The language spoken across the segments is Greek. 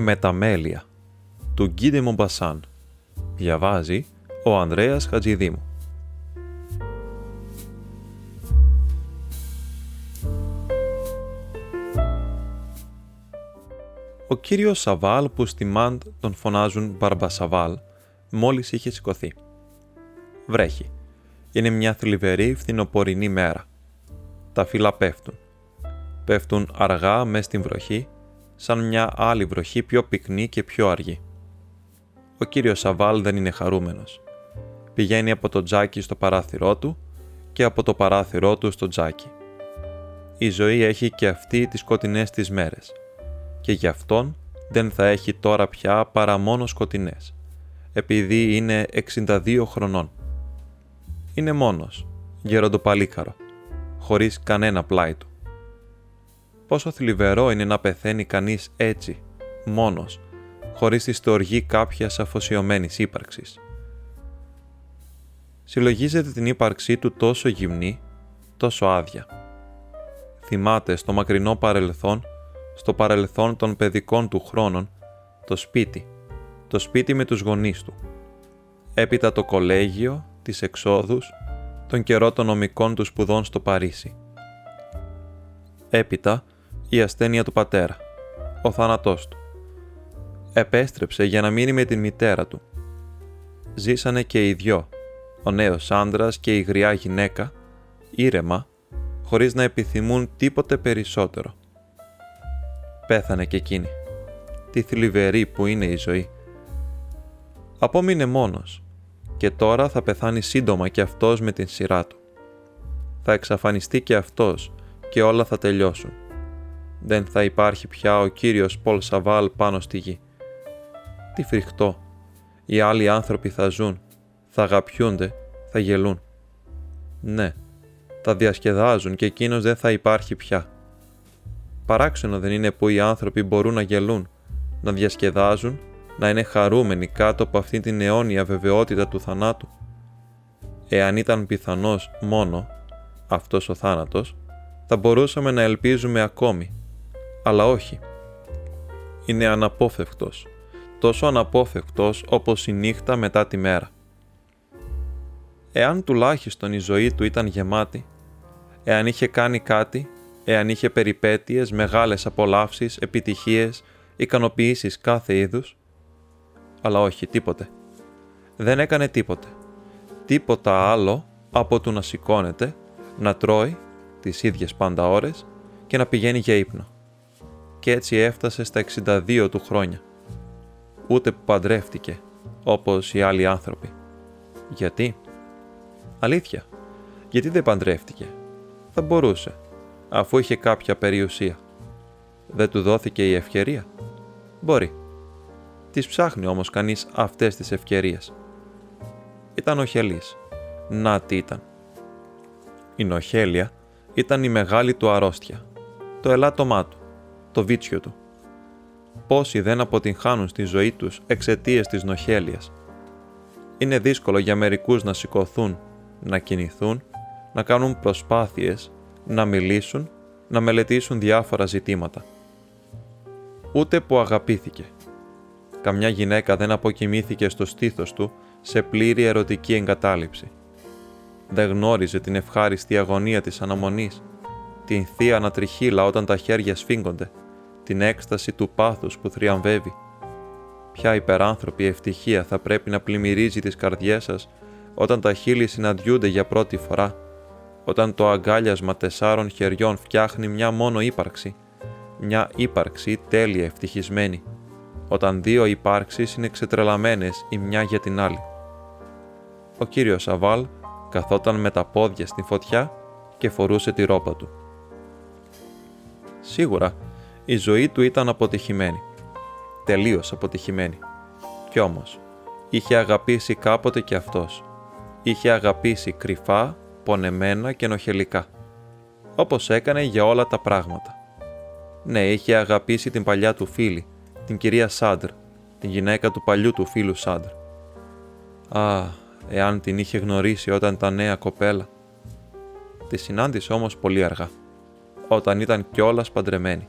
Μεταμέλεια του Γκίτε. Διαβάζει ο Ανδρέας Χατζηδήμου. Ο κύριος Σαβάλ, που στη Μάντ τον φωνάζουν Μπαρμπασαβάλ, μόλις είχε σηκωθεί. Βρέχει. Είναι μια θλιβερή φθινοπορεινή μέρα. Τα φύλλα πέφτουν. Πέφτουν αργά μες στην βροχή, σαν μια άλλη βροχή πιο πυκνή και πιο αργή. Ο κύριος Σαβάλ δεν είναι χαρούμενος. Πηγαίνει από το τζάκι στο παράθυρό του και από το παράθυρό του στο τζάκι. Η ζωή έχει και αυτή τις σκοτεινές της μέρες. Και γι' αυτόν δεν θα έχει τώρα πια παρά μόνο σκοτεινές, επειδή είναι 62 χρονών. Είναι μόνος, γεροντοπαλίκαρο, χωρίς κανένα πλάι του. Πόσο θλιβερό είναι να πεθαίνει κανείς έτσι, μόνος, χωρίς τη στοργή κάποιας αφοσιωμένης ύπαρξης. Συλλογίζεται την ύπαρξή του τόσο γυμνή, τόσο άδεια. Θυμάται στο μακρινό παρελθόν, στο παρελθόν των παιδικών του χρόνων, το σπίτι με τους γονείς του. Έπειτα το κολέγιο, τις εξόδους, τον καιρό των νομικών του σπουδών στο Παρίσι. Έπειτα η ασθένεια του πατέρα, ο θάνατός του. Επέστρεψε για να μείνει με την μητέρα του. Ζήσανε και οι δυο, ο νέος άντρας και η γριά γυναίκα, ήρεμα, χωρίς να επιθυμούν τίποτε περισσότερο. Πέθανε και εκείνη. Τι θλιβερή που είναι η ζωή. Απόμεινε μόνος και τώρα θα πεθάνει σύντομα και αυτός με την σειρά του. Θα εξαφανιστεί και αυτός και όλα θα τελειώσουν. Δεν θα υπάρχει πια ο κύριος Πολ Σαβάλ πάνω στη γη. Τι φρικτό. Οι άλλοι άνθρωποι θα ζουν, θα αγαπιούνται, θα γελούν. Ναι, θα διασκεδάζουν και εκείνος δεν θα υπάρχει πια. Παράξενο δεν είναι που οι άνθρωποι μπορούν να γελούν, να διασκεδάζουν, να είναι χαρούμενοι κάτω από αυτήν την αιώνια βεβαιότητα του θανάτου. Εάν ήταν πιθανός μόνο αυτός ο θάνατος, θα μπορούσαμε να ελπίζουμε ακόμη, αλλά όχι. Είναι αναπόφευκτος, τόσο αναπόφευκτος όπως η νύχτα μετά τη μέρα. Εάν τουλάχιστον η ζωή του ήταν γεμάτη, εάν είχε κάνει κάτι, εάν είχε περιπέτειες, μεγάλες απολαύσεις, επιτυχίες, ικανοποιήσεις κάθε είδους, αλλά όχι τίποτε. Δεν έκανε τίποτε. Τίποτα άλλο από του να σηκώνεται, να τρώει τις ίδιες πάντα ώρες και να πηγαίνει για ύπνο. Και έτσι έφτασε στα 62 του χρόνια. Ούτε που παντρεύτηκε, όπως οι άλλοι άνθρωποι. Γιατί? Αλήθεια. Γιατί δεν παντρεύτηκε? Θα μπορούσε, αφού είχε κάποια περιουσία. Δεν του δόθηκε η ευκαιρία? Μπορεί. Τις ψάχνει όμως κανείς αυτές τις ευκαιρίες. Ήταν οχελής. Να τι ήταν. Η νοχέλεια ήταν η μεγάλη του αρρώστια. Το ελάττωμά του. Το βίτσιο του. Πόσοι δεν αποτυγχάνουν στη ζωή τους εξαιτίας της νοχέλειας. Είναι δύσκολο για μερικούς να σηκωθούν, να κινηθούν, να κάνουν προσπάθειες, να μιλήσουν, να μελετήσουν διάφορα ζητήματα. Ούτε που αγαπήθηκε. Καμιά γυναίκα δεν αποκοιμήθηκε στο στήθος του σε πλήρη ερωτική εγκατάλειψη. Δεν γνώριζε την ευχάριστη αγωνία της αναμονής, την θεία ανατριχύλα όταν τα χέρια σφίγγονται, την έκσταση του πάθους που θριαμβεύει. Ποια υπεράνθρωπη ευτυχία θα πρέπει να πλημμυρίζει τις καρδιές σας όταν τα χείλη συναντιούνται για πρώτη φορά, όταν το αγκάλιασμα τεσσάρων χεριών φτιάχνει μια μόνο ύπαρξη, μια ύπαρξη τέλεια ευτυχισμένη, όταν δύο υπάρξεις είναι ξετρελαμένες η μια για την άλλη. Ο κύριος Σαβάλ καθόταν με τα πόδια στην φωτιά και φορούσε τη ρόπα του. Σίγουρα, η ζωή του ήταν αποτυχημένη. Τελείως αποτυχημένη. Κι όμως, είχε αγαπήσει κάποτε και αυτός. Είχε αγαπήσει κρυφά, πονεμένα και νοχελικά. Όπως έκανε για όλα τα πράγματα. Ναι, είχε αγαπήσει την παλιά του φίλη, την κυρία Σάντρ, την γυναίκα του παλιού του φίλου Σάντρ. Εάν την είχε γνωρίσει όταν ήταν νέα κοπέλα. Τη συνάντησε όμως πολύ αργά, όταν ήταν κιόλας παντρεμένη.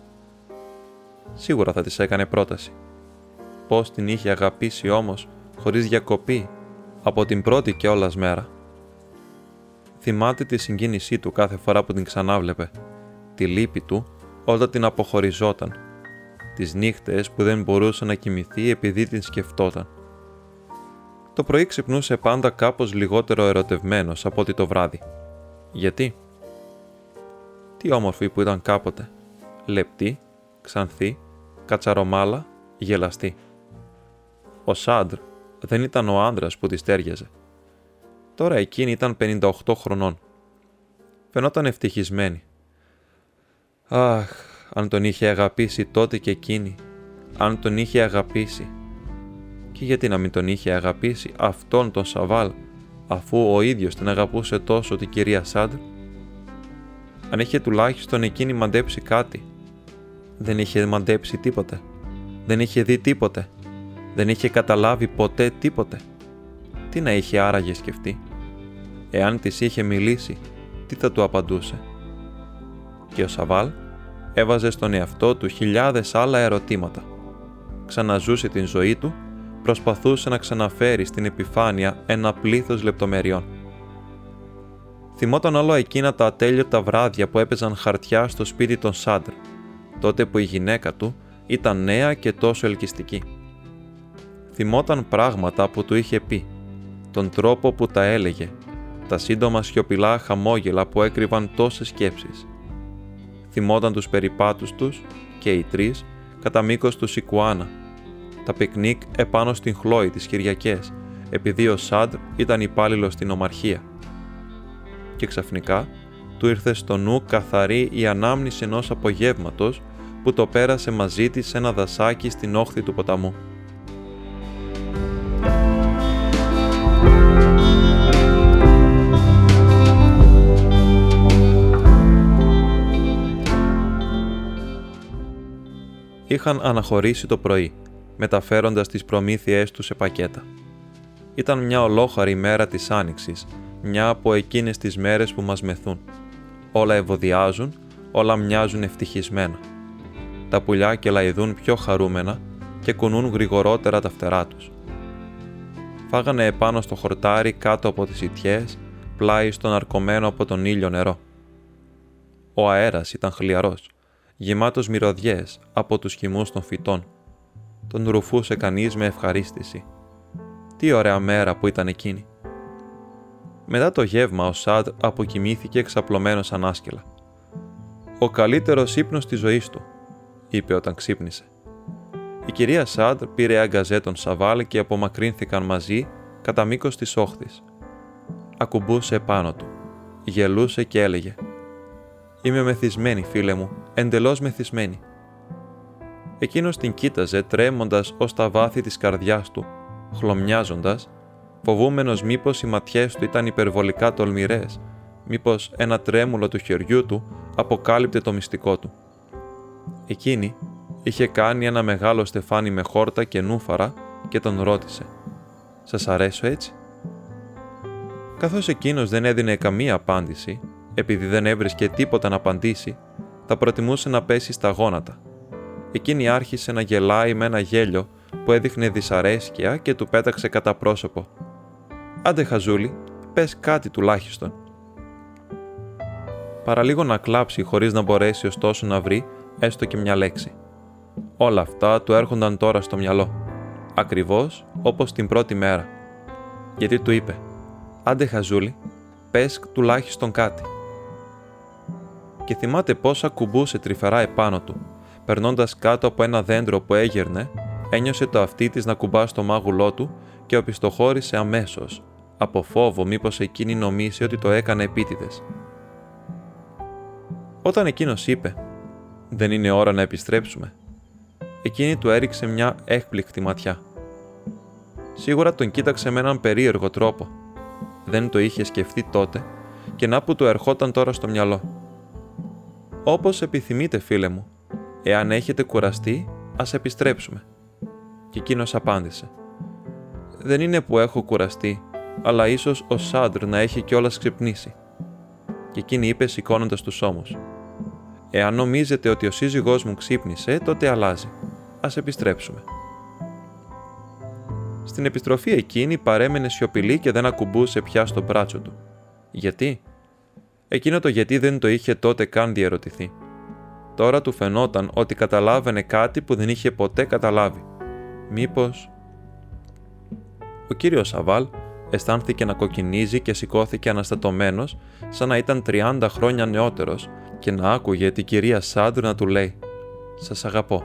Σίγουρα θα της έκανε πρόταση, πώς την είχε αγαπήσει όμως χωρίς διακοπή από την πρώτη κιόλας μέρα. Θυμάται τη συγκίνησή του κάθε φορά που την ξανάβλεπε, τη λύπη του όταν την αποχωριζόταν, τις νύχτες που δεν μπορούσε να κοιμηθεί επειδή την σκεφτόταν. Το πρωί ξυπνούσε πάντα κάπως λιγότερο ερωτευμένος από ότι το βράδυ. Γιατί? Τι όμορφη που ήταν κάποτε, λεπτή, ξανθή, κατσαρομάλα, γελαστή. Ο Σάντρ δεν ήταν ο άντρας που τη στέριαζε. Τώρα εκείνη ήταν 58 χρονών. Φαινόταν ευτυχισμένη. Αχ, αν τον είχε αγαπήσει τότε και εκείνη, αν τον είχε αγαπήσει. Και γιατί να μην τον είχε αγαπήσει αυτόν τον Σαβάλ, αφού ο ίδιος την αγαπούσε τόσο την κυρία Σάντρ. Αν είχε τουλάχιστον εκείνη μαντέψει κάτι. Δεν είχε μαντέψει τίποτε. Δεν είχε δει τίποτε. Δεν είχε καταλάβει ποτέ τίποτε. Τι να είχε άραγε σκεφτεί. Εάν της είχε μιλήσει, τι θα του απαντούσε. Και ο Σαβάλ έβαζε στον εαυτό του χιλιάδες άλλα ερωτήματα. Ξαναζούσε την ζωή του, προσπαθούσε να ξαναφέρει στην επιφάνεια ένα πλήθος λεπτομεριών. Θυμόταν όλο εκείνα τα ατέλειωτα βράδια που έπαιζαν χαρτιά στο σπίτι των Σάντρ, τότε που η γυναίκα του ήταν νέα και τόσο ελκυστική. Θυμόταν πράγματα που του είχε πει, τον τρόπο που τα έλεγε, τα σύντομα σιωπηλά χαμόγελα που έκρυβαν τόσες σκέψεις. Θυμόταν τους περιπάτους τους και οι τρεις κατά μήκος του Σικουάνα, τα πικνίκ επάνω στην Χλώη τις Κυριακές, επειδή ο Σάντρ ήταν υπάλληλος στην Νομαρχία. Και ξαφνικά του ήρθε στο νου καθαρή η ανάμνηση ενός απογεύματος που το πέρασε μαζί της σε ένα δασάκι στην όχθη του ποταμού. Είχαν αναχωρήσει το πρωί, μεταφέροντας τις προμήθειές τους σε πακέτα. Ήταν μια ολόχαρη μέρα της Άνοιξης, μια από εκείνες τις μέρες που μας μεθούν. Όλα ευωδιάζουν, όλα μοιάζουν ευτυχισμένα. Τα πουλιά κελαηδούν πιο χαρούμενα και κουνούν γρηγορότερα τα φτερά τους. Φάγανε επάνω στο χορτάρι κάτω από τις ιτιές, πλάι στον αρκωμένο από τον ήλιο νερό. Ο αέρας ήταν χλιαρός, γεμάτος μυρωδιές από τους χυμούς των φυτών. Τον ρουφούσε κανείς με ευχαρίστηση. Τι ωραία μέρα που ήταν εκείνη. Μετά το γεύμα ο Σαντ αποκοιμήθηκε εξαπλωμένος ανάσκελα. «Ο καλύτερος ύπνος της ζωής του», είπε όταν ξύπνησε. Η κυρία Σαντ πήρε αγκαζέ τον Σαβάλ και απομακρύνθηκαν μαζί κατά μήκος της όχθης. Ακουμπούσε επάνω του. Γελούσε και έλεγε «Είμαι μεθυσμένη φίλε μου, εντελώς μεθυσμένη». Εκείνος την κοίταζε τρέμοντας ως τα βάθη της καρδιάς του, χλωμιάζοντας, φοβούμενος μήπως οι ματιές του ήταν υπερβολικά τολμηρές, μήπως ένα τρέμουλο του χεριού του αποκάλυπτε το μυστικό του. Εκείνη είχε κάνει ένα μεγάλο στεφάνι με χόρτα και νούφαρα και τον ρώτησε «Σας αρέσω έτσι?» Καθώς εκείνος δεν έδινε καμία απάντηση, επειδή δεν έβρισκε τίποτα να απαντήσει, θα προτιμούσε να πέσει στα γόνατα. Εκείνη άρχισε να γελάει με ένα γέλιο που έδειχνε δυσαρέσκεια και του πέταξε κατά πρόσωπο. «Άντε χαζούλη, πες κάτι τουλάχιστον». Παραλίγο να κλάψει χωρίς να μπορέσει ωστόσο να βρει έστω και μια λέξη. Όλα αυτά του έρχονταν τώρα στο μυαλό, ακριβώς όπως την πρώτη μέρα. Γιατί του είπε «Άντε χαζούλη, πες τουλάχιστον κάτι». Και θυμάται πώς ακουμπούσε τρυφερά επάνω του. Περνώντας κάτω από ένα δέντρο που έγερνε, ένιωσε το αυτί της να κουμπά στο μάγουλό του και οπισθοχώρησε αμέσως, από φόβο μήπως εκείνη νομίσει ότι το έκανε επίτηδες. Όταν εκείνος είπε «Δεν είναι ώρα να επιστρέψουμε», εκείνη του έριξε μια έκπληκτη ματιά. Σίγουρα τον κοίταξε με έναν περίεργο τρόπο. Δεν το είχε σκεφτεί τότε και να που του ερχόταν τώρα στο μυαλό. «Όπως επιθυμείτε φίλε μου. Εάν έχετε κουραστεί, ας επιστρέψουμε». Και εκείνος απάντησε «Δεν είναι που έχω κουραστεί, αλλά ίσως ο Σάντρ να έχει κιόλας ξυπνήσει». Και εκείνη είπε σηκώνοντας τους ώμους «Εάν νομίζετε ότι ο σύζυγός μου ξύπνησε, τότε αλλάζει. Ας επιστρέψουμε». Στην επιστροφή εκείνη παρέμενε σιωπηλή και δεν ακουμπούσε πια στο μπράτσο του. Γιατί? Εκείνο το γιατί δεν το είχε τότε καν διαρωτηθεί. Τώρα του φαινόταν ότι καταλάβαινε κάτι που δεν είχε ποτέ καταλάβει. Μήπως... Ο κύριος Σαβάλ αισθάνθηκε να κοκκινίζει και σηκώθηκε αναστατωμένος, σαν να ήταν 30 χρόνια νεότερος και να άκουγε την κυρία Σάντρ να του λέει «Σας αγαπώ».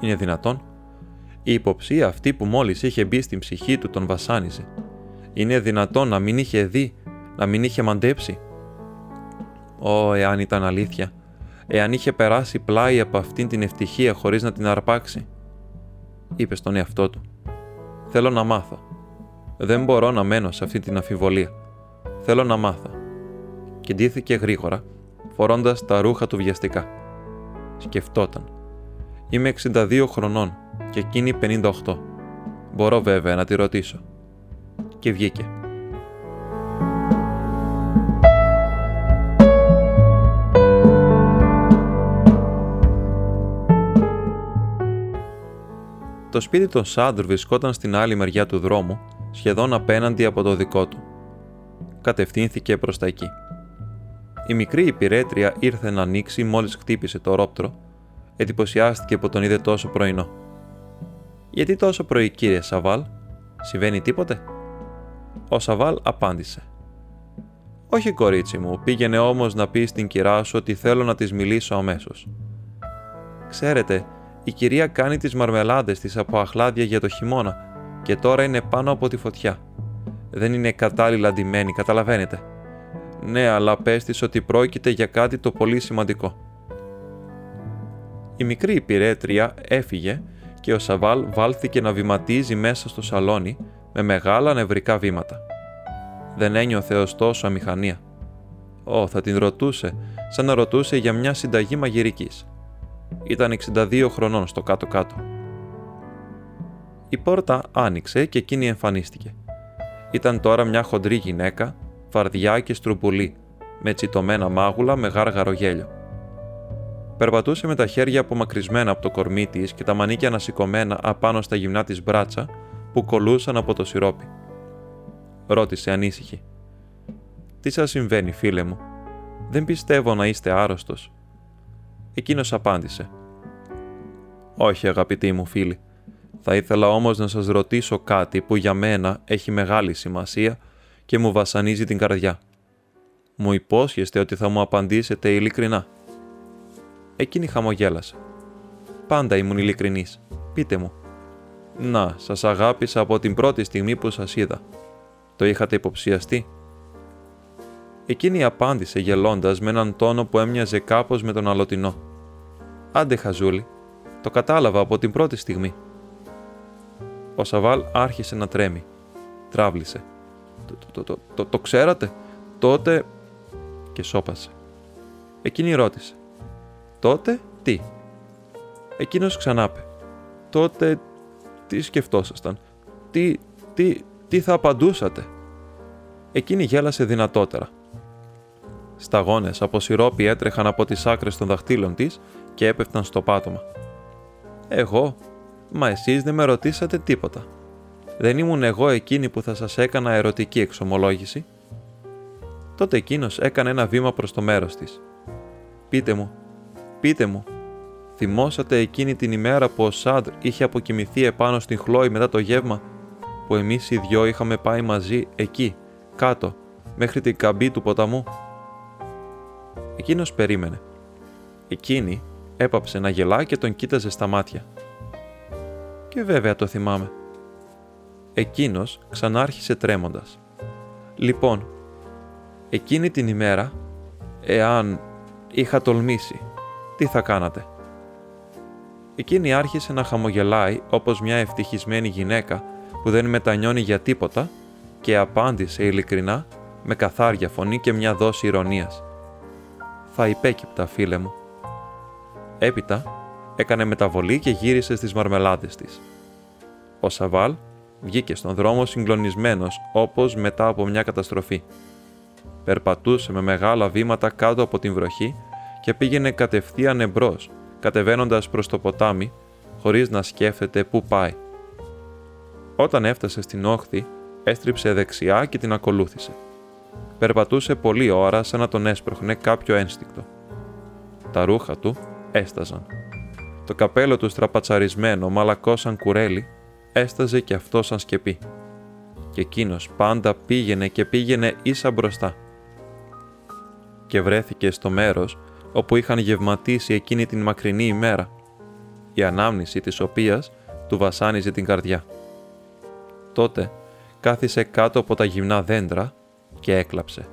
Είναι δυνατόν? Η υποψία αυτή που μόλις είχε μπει στην ψυχή του τον βασάνιζε. Είναι δυνατόν να μην είχε δει, να μην είχε μαντέψει? Ω, εάν ήταν αλήθεια, εάν είχε περάσει πλάι από αυτήν την ευτυχία χωρίς να την αρπάξει. Είπε στον εαυτό του. Θέλω να μάθω. Δεν μπορώ να μένω σε αυτή την αμφιβολία. Θέλω να μάθω. Και ντύθηκε γρήγορα, φορώντας τα ρούχα του βιαστικά. Σκεφτόταν. Είμαι 62 χρονών και εκείνη 58. Μπορώ βέβαια να τη ρωτήσω. Και βγήκε. Το σπίτι των Σάντρ βρισκόταν στην άλλη μεριά του δρόμου, σχεδόν απέναντι από το δικό του. Κατευθύνθηκε προς τα εκεί. Η μικρή υπηρέτρια ήρθε να ανοίξει μόλις χτύπησε το ρόπτρο. Εντυπωσιάστηκε που τον είδε τόσο πρωινό. «Γιατί τόσο πρωί, κύριε Σαβάλ? Συμβαίνει τίποτε?» Ο Σαβάλ απάντησε. «Όχι, κορίτσι μου, πήγαινε όμως να πει στην κυρά σου ότι θέλω να της μιλήσω αμέσως. Ξέρετε, η κυρία κάνει τις μαρμελάδες της από αχλάδια για το χειμώνα και τώρα είναι πάνω από τη φωτιά. Δεν είναι κατάλληλα ντυμένη, καταλαβαίνετε. Ναι, αλλά πες της ότι πρόκειται για κάτι το πολύ σημαντικό». Η μικρή υπηρέτρια έφυγε και ο Σαβάλ βάλθηκε να βηματίζει μέσα στο σαλόνι με μεγάλα νευρικά βήματα. Δεν ένιωθε ωστόσο αμηχανία. Θα την ρωτούσε, σαν να ρωτούσε για μια συνταγή μαγειρικής. Ήταν 62 χρονών στο κάτω-κάτω. Η πόρτα άνοιξε και εκείνη εμφανίστηκε. Ήταν τώρα μια χοντρή γυναίκα, φαρδιά και στρουμπουλή, με τσιτωμένα μάγουλα με γάργαρο γέλιο. Περπατούσε με τα χέρια απομακρυσμένα από το κορμί της και τα μανίκια ανασηκωμένα απάνω στα γυμνά της μπράτσα που κολούσαν από το σιρόπι. Ρώτησε ανήσυχη. «Τι σας συμβαίνει, φίλε μου? Δεν πιστεύω να είστε άρρωστος». Εκείνος απάντησε. «Όχι, αγαπητοί μου φίλοι. Θα ήθελα όμως να σας ρωτήσω κάτι που για μένα έχει μεγάλη σημασία και μου βασανίζει την καρδιά. Μου υπόσχεστε ότι θα μου απαντήσετε ειλικρινά». Εκείνη χαμογέλασε. «Πάντα ήμουν ειλικρινής. Πείτε μου». «Να, σας αγάπησα από την πρώτη στιγμή που σας είδα. Το είχατε υποψιαστεί?» Εκείνη απάντησε γελώντας με έναν τόνο που έμοιαζε κάπως με τον αλλοτινό. «Άντε, χαζούλη, το κατάλαβα από την πρώτη στιγμή». Ο Σαβάλ άρχισε να τρέμει. Τράβλησε. Το ξέρατε? Τότε... Και σώπασε. Εκείνη ρώτησε. «Τότε τι?» Εκείνος ξανάπε. «Τότε τι σκεφτόσασταν? Τι θα απαντούσατε?» Εκείνη γέλασε δυνατότερα. Σταγόνες από σιρόπι έτρεχαν από τις άκρες των δαχτύλων της και έπεφταν στο πάτωμα. «Εγώ? Μα εσείς δεν με ρωτήσατε τίποτα. Δεν ήμουν εγώ εκείνη που θα σας έκανα ερωτική εξομολόγηση?» Τότε εκείνος έκανε ένα βήμα προς το μέρος της. «Πείτε μου, θυμόσατε εκείνη την ημέρα που ο Σάντρ είχε αποκοιμηθεί επάνω στην Χλώη μετά το γεύμα, που εμείς οι δυο είχαμε πάει μαζί εκεί, κάτω, μέχρι την καμπή του ποταμού?» Εκείνος περίμενε. Εκείνη έπαψε να γελά και τον κοίταζε στα μάτια. «Και βέβαια το θυμάμαι». Εκείνος ξανάρχισε τρέμοντας. «Λοιπόν, εκείνη την ημέρα, εάν είχα τολμήσει, τι θα κάνατε?» Εκείνη άρχισε να χαμογελάει όπως μια ευτυχισμένη γυναίκα που δεν μετανιώνει για τίποτα και απάντησε ειλικρινά με καθάρια φωνή και μια δόση ηρωνίας. «Θα υπέκυπτα, φίλε μου». Έπειτα έκανε μεταβολή και γύρισε στις μαρμελάδες της. Ο Σαβάλ βγήκε στον δρόμο συγκλονισμένος όπως μετά από μια καταστροφή. Περπατούσε με μεγάλα βήματα κάτω από την βροχή και πήγαινε κατευθείαν εμπρός, κατεβαίνοντας προς το ποτάμι, χωρίς να σκέφτεται πού πάει. Όταν έφτασε στην όχθη, έστριψε δεξιά και την ακολούθησε. Περπατούσε πολλή ώρα σαν να τον έσπρωχνε κάποιο ένστικτο. Τα ρούχα του έσταζαν. Το καπέλο του στραπατσαρισμένο, μαλακό σαν κουρέλι, έσταζε κι αυτό σαν σκεπή. Κι εκείνος πάντα πήγαινε και πήγαινε ίσα μπροστά. Και βρέθηκε στο μέρος όπου είχαν γευματίσει εκείνη την μακρινή ημέρα, η ανάμνηση της οποίας του βασάνιζε την καρδιά. Τότε κάθισε κάτω από τα γυμνά δέντρα και έκλαψε.